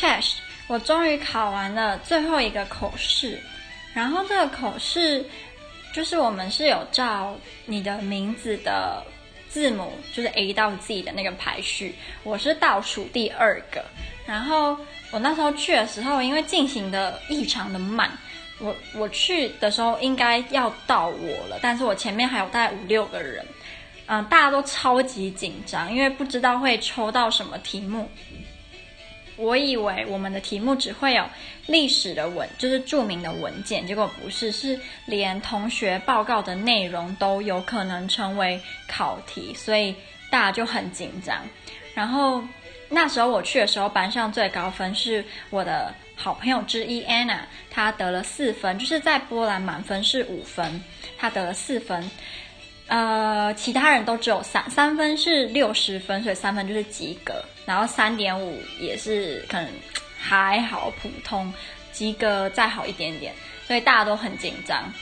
Chest 我终于考完了最后一个口试，然后这个口试就是我们是有照你的名字的字母，就是 A 到 Z 的那个排序，我是倒数第2个。然后我那时候去的时候，因为进行的异常的慢，我去的时候应该要到我了，但是我前面还有大概5-6个人，大家都超级紧张，因为不知道会抽到什么题目。我以为我们的题目只会有历史的就是著名的文件，结果不是，是连同学报告的内容都有可能成为考题，所以大家就很紧张。然后那时候我去的时候，班上最高分是我的好朋友之一 Anna， 她得了4分，就是在波兰满分是5分，她得了4分。其他人都只有3分是60分，所以3分就是及格，然后 3.5 也是可能还好普通，及格再好一点点，所以大家都很紧张。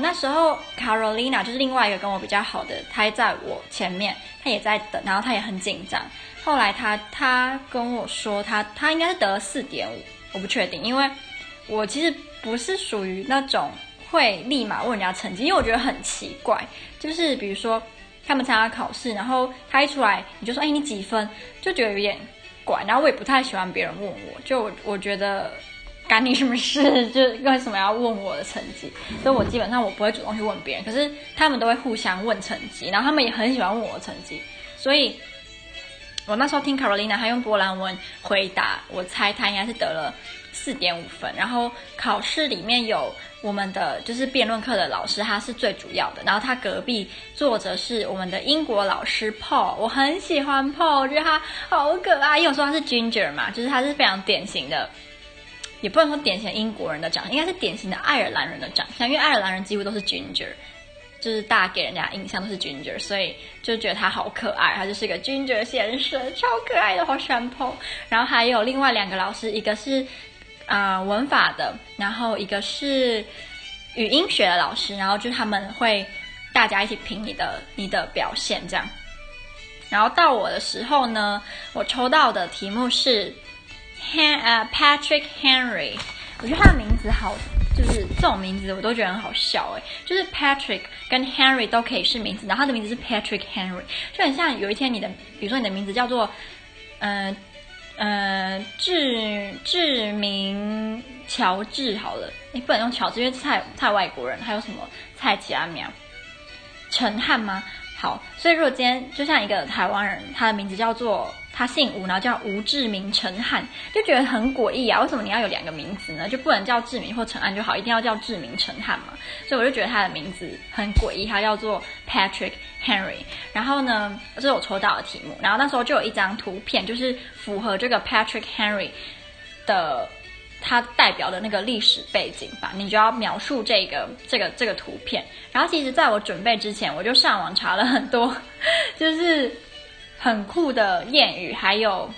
那时候 Carolina 就是另外一个跟我比较好的，她在我前面，她也在等，然后她也很紧张。后来她跟我说她应该是得了 4.5， 我不确定，因为我其实不是属于那种会立马问人家成绩，因为我觉得很奇怪，就是比如说他们参加考试，然后他一出来你就说你几分，就觉得有点怪，然后我也不太喜欢别人问我，就 我觉得干你什么事，就为什么要问我的成绩，所以我基本上我不会主动去问别人，可是他们都会互相问成绩，然后他们也很喜欢问我的成绩，所以我那时候听 Carolina 她用波兰文回答，我猜她应该是得了 4.5 分。然后考试里面有我们的就是辩论课的老师，他是最主要的，然后他隔壁坐着是我们的英国老师 Paul， 我很喜欢 Paul， 我觉得他好可爱，因为我说他是 Ginger 嘛，就是他是非常典型的，也不能说典型的英国人的长相，应该是典型的爱尔兰人的长相，因为爱尔兰人几乎都是 Ginger，就是大家给人家印象都是 Ginger， 所以就觉得他好可爱，他就是一个 Ginger 先生，超可爱的，好喜欢 Paul。 然后还有另外2个老师，一个是文法的，然后一个是语音学的老师，然后就他们会大家一起评你的表现这样。然后到我的时候呢，我抽到的题目是Patrick Henry， 我觉得他的名字好，就是这种名字我都觉得很好笑耶，就是 Patrick 跟 Henry 都可以是名字，然后他的名字是 Patrick Henry， 就很像有一天你的，比如说你的名字叫做志明乔治好了，你不能用乔治，因为太外国人，还有什么蔡奇阿苗陈汉吗？好，所以如果今天就像一个台湾人，他的名字叫做，他姓吴，然后叫吴志明陈汉，就觉得很诡异啊，为什么你要有2个名字呢？就不能叫志明或陈汉就好，一定要叫志明陈汉嘛，所以我就觉得他的名字很诡异，他叫做 Patrick Henry。 然后呢，这是我抽到的题目，然后那时候就有一张图片，就是符合这个 Patrick Henry 的他代表的那个历史背景吧，你就要描述这个图片。然后其实在我准备之前，我就上网查了很多就是很酷的谚语，还有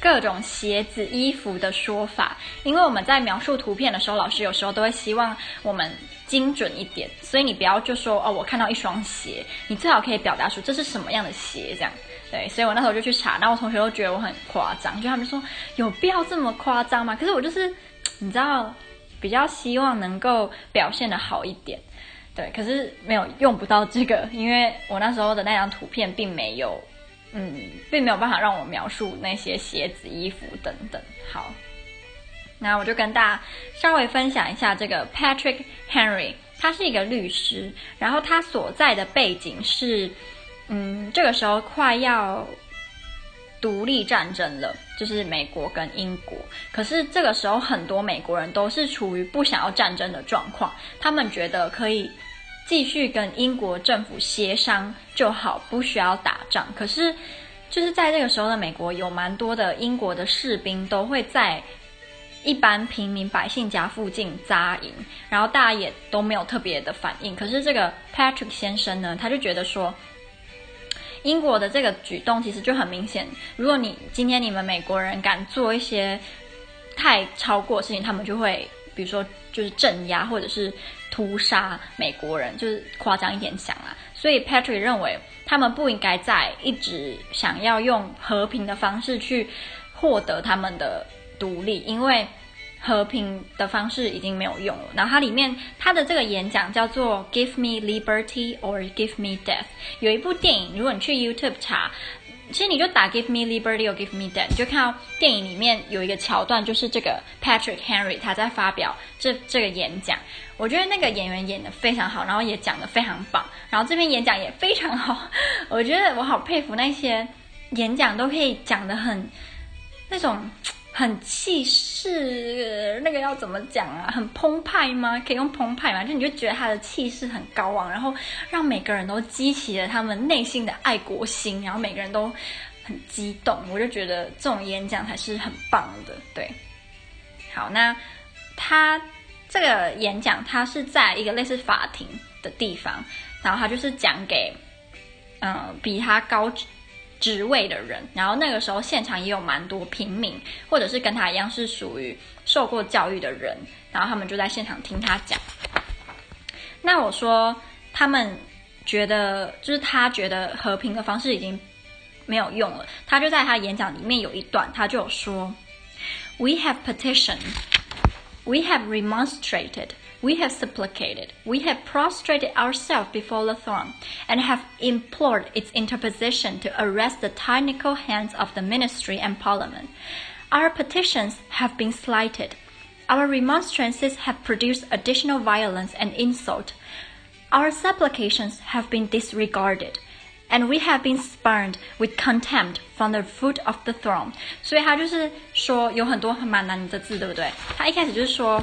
各种鞋子衣服的说法，因为我们在描述图片的时候，老师有时候都会希望我们精准一点，所以你不要就说我看到一双鞋，你最好可以表达出这是什么样的鞋这样。对，所以我那时候就去查，然后我同学都觉得我很夸张，就他们说有必要这么夸张吗？可是我就是你知道比较希望能够表现得好一点，对，可是没有用不到这个，因为我那时候的那张图片并没有办法让我描述那些鞋子衣服等等。好，那我就跟大家稍微分享一下这个 Patrick Henry， 他是一个律师，然后他所在的背景是这个时候快要独立战争了，就是美国跟英国，可是这个时候很多美国人都是处于不想要战争的状况，他们觉得可以继续跟英国政府协商就好，不需要打仗。可是就是在这个时候的美国，有蛮多的英国的士兵都会在一般平民百姓家附近扎营，然后大家也都没有特别的反应。可是这个 Patrick 先生呢，他就觉得说英国的这个举动其实就很明显，如果今天你们美国人敢做一些太超过的事情，他们就会比如说就是镇压或者是屠杀美国人，就是夸张一点想啦。所以 Patrick 认为他们不应该再一直想要用和平的方式去获得他们的独立，因为和平的方式已经没有用了。然后它里面它的这个演讲叫做 Give me liberty or give me death， 有一部电影，如果你去 YouTube 查，其实你就打 Give me liberty or give me death， 你就看到电影里面有一个桥段，就是这个 Patrick Henry 他在发表这个演讲。我觉得那个演员演得非常好，然后也讲得非常棒，然后这篇演讲也非常好。我觉得我好佩服那些演讲都可以讲得很那种很气势，那个要怎么讲啊？很澎湃吗？可以用澎湃吗？就你就觉得他的气势很高昂，然后让每个人都激起了他们内心的爱国心，然后每个人都很激动。我就觉得这种演讲才是很棒的，对。好，那他这个演讲，他是在一个类似法庭的地方，然后他就是讲给比他高职位的人，然后那个时候现场也有蛮多平民，或者是跟他一样是属于受过教育的人，然后他们就在现场听他讲。那我说他们觉得，就是他觉得和平的方式已经没有用了，他就在他演讲里面有一段，他就有说 We have petitioned, we have remonstrated, we have supplicated, we have prostrated ourselves before the throne, and have implored its interposition to arrest the tyrannical hands of the ministry and parliament. Our petitions have been slighted. Our remonstrances have produced additional violence and insult. Our supplications have been disregarded, and we have been spurned with contempt from the foot of the throne. 所以他就是说有很多蛮难的字，对不对？他一开始就是说，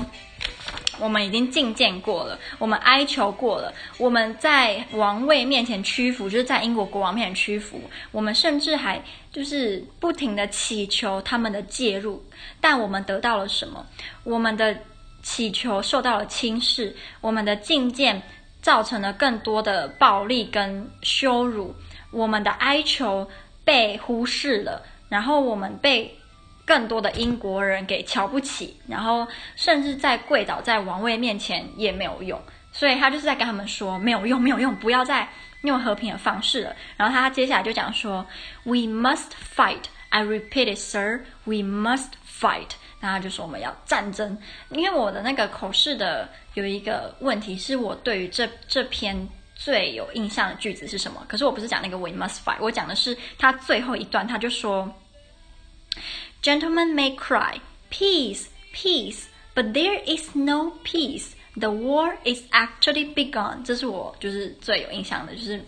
我们已经觐见过了，我们哀求过了，我们在王位面前屈服，就是在英国国王面前屈服，我们甚至还就是不停的祈求他们的介入，但我们得到了什么？我们的祈求受到了轻视，我们的觐见造成了更多的暴力跟羞辱，我们的哀求被忽视了，然后我们被更多的英国人给瞧不起，然后甚至在跪倒在王位面前也没有用。所以他就是在跟他们说没有用，没有用，不要再用和平的方式了。然后他接下来就讲说 We must fight, I repeat it sir, we must fight。 然后他就说我们要战争。因为我的那个口试的有一个问题是我对于这篇最有印象的句子是什么，可是我不是讲那个 we must fight， 我讲的是他最后一段，他就说Gentlemen may cry, peace, peace, but there is no peace. The war is actually begun. 这是我就是最有印象的，就是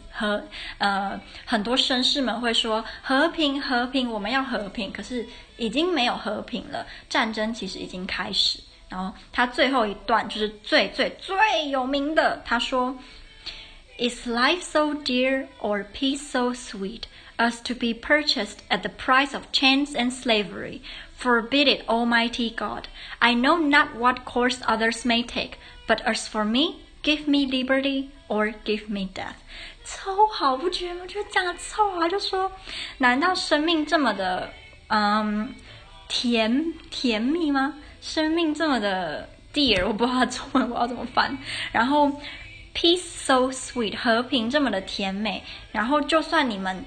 很多绅士们会说和平，和平，我们要和平，可是已经没有和平了，战争其实已经开始。然后他最后一段就是最最最有名的，他说 Is life so dear or peace so sweet?Us to be purchased at the price of chains and slavery. Forbid it, Almighty God. I know not what course others may take, but as for me, give me liberty or give me death. 超好，不觉得？我觉得讲的超好，就说，难道生命这么的甜蜜吗？生命这么的 dear， 我不知道中文我要怎么翻。然后 peace so sweet， 和平这么的甜美。然后就算你们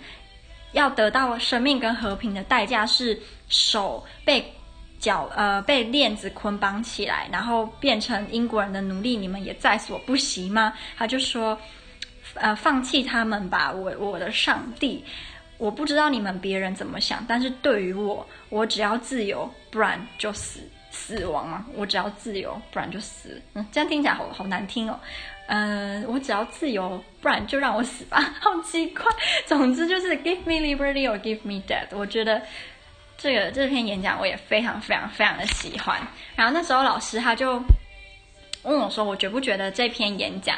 要得到生命跟和平的代价是手被被链子捆绑起来，然后变成英国人的奴隶，你们也在所不惜吗？他就说，放弃他们吧，我的上帝，我不知道你们别人怎么想，但是对于我只要自由，不然就死亡嘛，我只要自由，不然就死。这样听起来好难听哦。我只要自由，不然就让我死吧，好奇怪。总之就是 give me liberty or give me death。 我觉得这篇演讲我也非常非常非常的喜欢。然后那时候老师他就问我说，我觉不觉得这篇演讲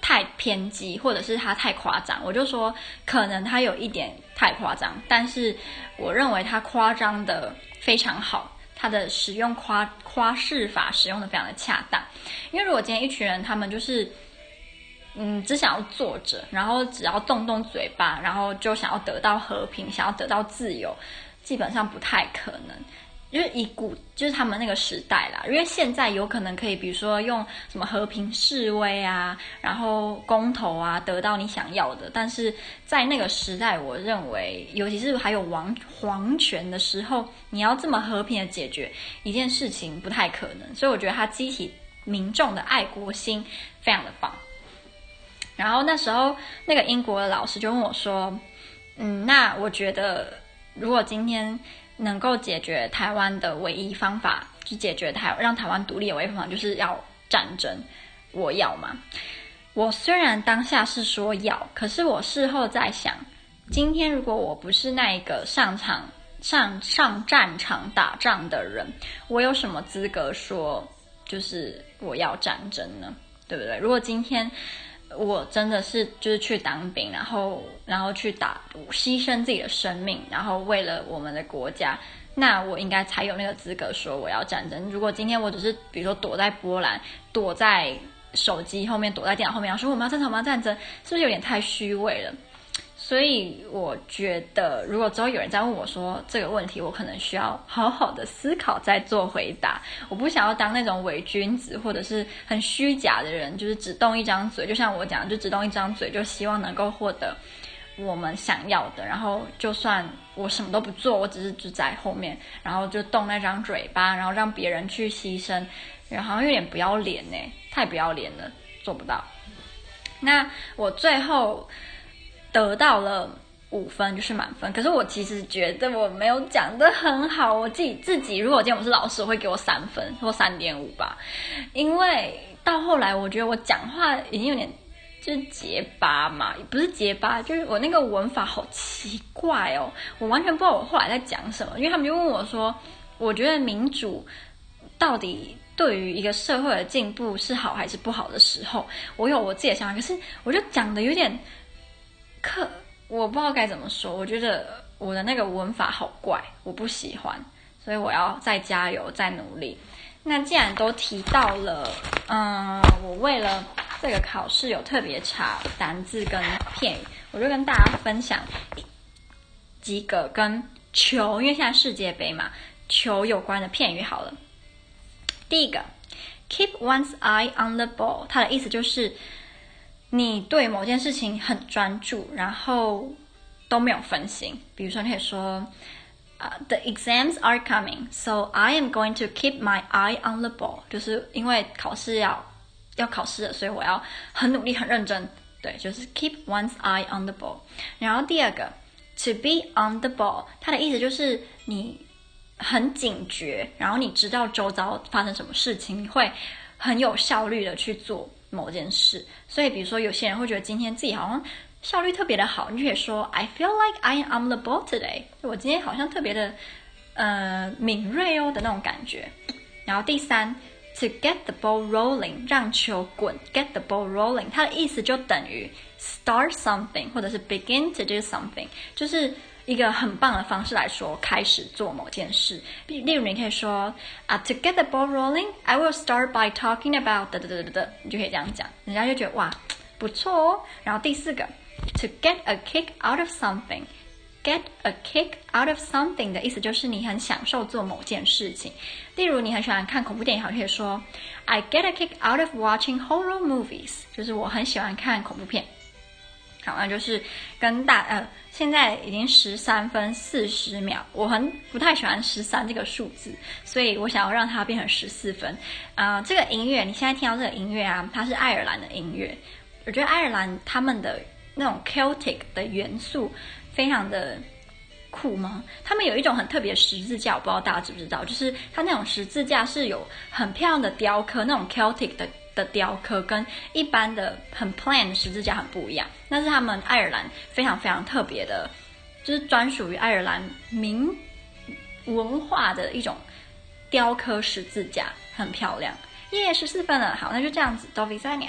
太偏激，或者是他太夸张？我就说可能他有一点太夸张，但是我认为他夸张的非常好，他的使用夸饰法使用的非常的恰当。因为如果今天一群人他们就是只想要坐着，然后只要动动嘴巴，然后就想要得到和平，想要得到自由，基本上不太可能。因为以古就是他们那个时代啦，因为现在有可能可以比如说用什么和平示威啊，然后公投啊得到你想要的，但是在那个时代我认为尤其是还有皇权的时候，你要这么和平的解决一件事情不太可能，所以我觉得它激起民众的爱国心非常的棒。然后那时候那个英国的老师就问我说，那我觉得如果今天能够解决台湾的唯一方法，就解决让台湾独立的唯一方法就是要战争，我要吗？我虽然当下是说要，可是我事后在想，今天如果我不是那一个上战场打仗的人，我有什么资格说就是我要战争呢？对不对？如果今天我真的是就是去当兵，然后去打，牺牲自己的生命，然后为了我们的国家，那我应该才有那个资格说我要战争。如果今天我只是比如说躲在波兰，躲在手机后面，躲在电脑后面，然后说我们要战争，我们要战争，是不是有点太虚伪了？所以我觉得如果之后有人再问我说这个问题，我可能需要好好的思考再做回答。我不想要当那种伪君子或者是很虚假的人，就是只动一张嘴，就像我讲就只动一张嘴，就希望能够获得我们想要的，然后就算我什么都不做，我只是只在后面然后就动那张嘴巴，然后让别人去牺牲，然后好像有点不要脸耶，太不要脸了，做不到。那我最后得到了5分，就是满分。可是我其实觉得我没有讲得很好，我自己如果今天我是老师，我会给我3分或 3.5 吧，因为到后来我觉得我讲话已经有点就是结巴嘛，不是结巴，就是我那个文法好奇怪哦，我完全不知道我后来在讲什么。因为他们就问我说，我觉得民主到底对于一个社会的进步是好还是不好的时候，我有我自己的想法，可是我就讲得有点我不知道该怎么说，我觉得我的那个文法好怪，我不喜欢，所以我要再加油再努力。那既然都提到了，我为了这个考试有特别查单字跟片语，我就跟大家分享几个跟球，因为现在世界杯嘛，球有关的片语好了。第一个 Keep one's eye on the ball， 它的意思就是你对某件事情很专注，然后都没有分心。比如说你可以说The exams are coming, so I am going to keep my eye on the ball， 就是因为考试要考试了，所以我要很努力很认真。对，就是 keep one's eye on the ball。 然后第二个 To be on the ball， 它的意思就是你很警觉，然后你知道周遭发生什么事情，你会很有效率的去做某件事。所以比如说有些人会觉得今天自己好像效率特别的好，你就可以说 I feel like I am on the ball today， 我今天好像特别的敏锐哦的那种感觉。然后第三 To get the ball rolling， 让球滚， get the ball rolling， 它的意思就等于 start something 或者是 begin to do something， 就是一个很棒的方式来说开始做某件事。例如你可以说To get the ball rolling I will start by talking about 你就可以这样讲，人家就觉得哇不错哦。然后第四个 To get a kick out of something， get a kick out of something 的意思就是你很享受做某件事情。例如你很喜欢看恐怖电影，好，你可以说 I get a kick out of watching horror movies， 就是我很喜欢看恐怖片。好，那就是跟现在已经13分40秒，我不太喜欢13这个数字，所以我想要让它变成14分。这个音乐你现在听到这个音乐啊，它是爱尔兰的音乐。我觉得爱尔兰他们的那种 Celtic 的元素非常的酷吗？他们有一种很特别的十字架，我不知道大家知不知道，就是它那种十字架是有很漂亮的雕刻，那种 Celtic 的雕刻跟一般的很 plain 十字架很不一样，那是他们爱尔兰非常非常特别的，就是专属于爱尔兰民文化的一种雕刻十字架，很漂亮耶。14分了，好，那就这样子，到比赛年。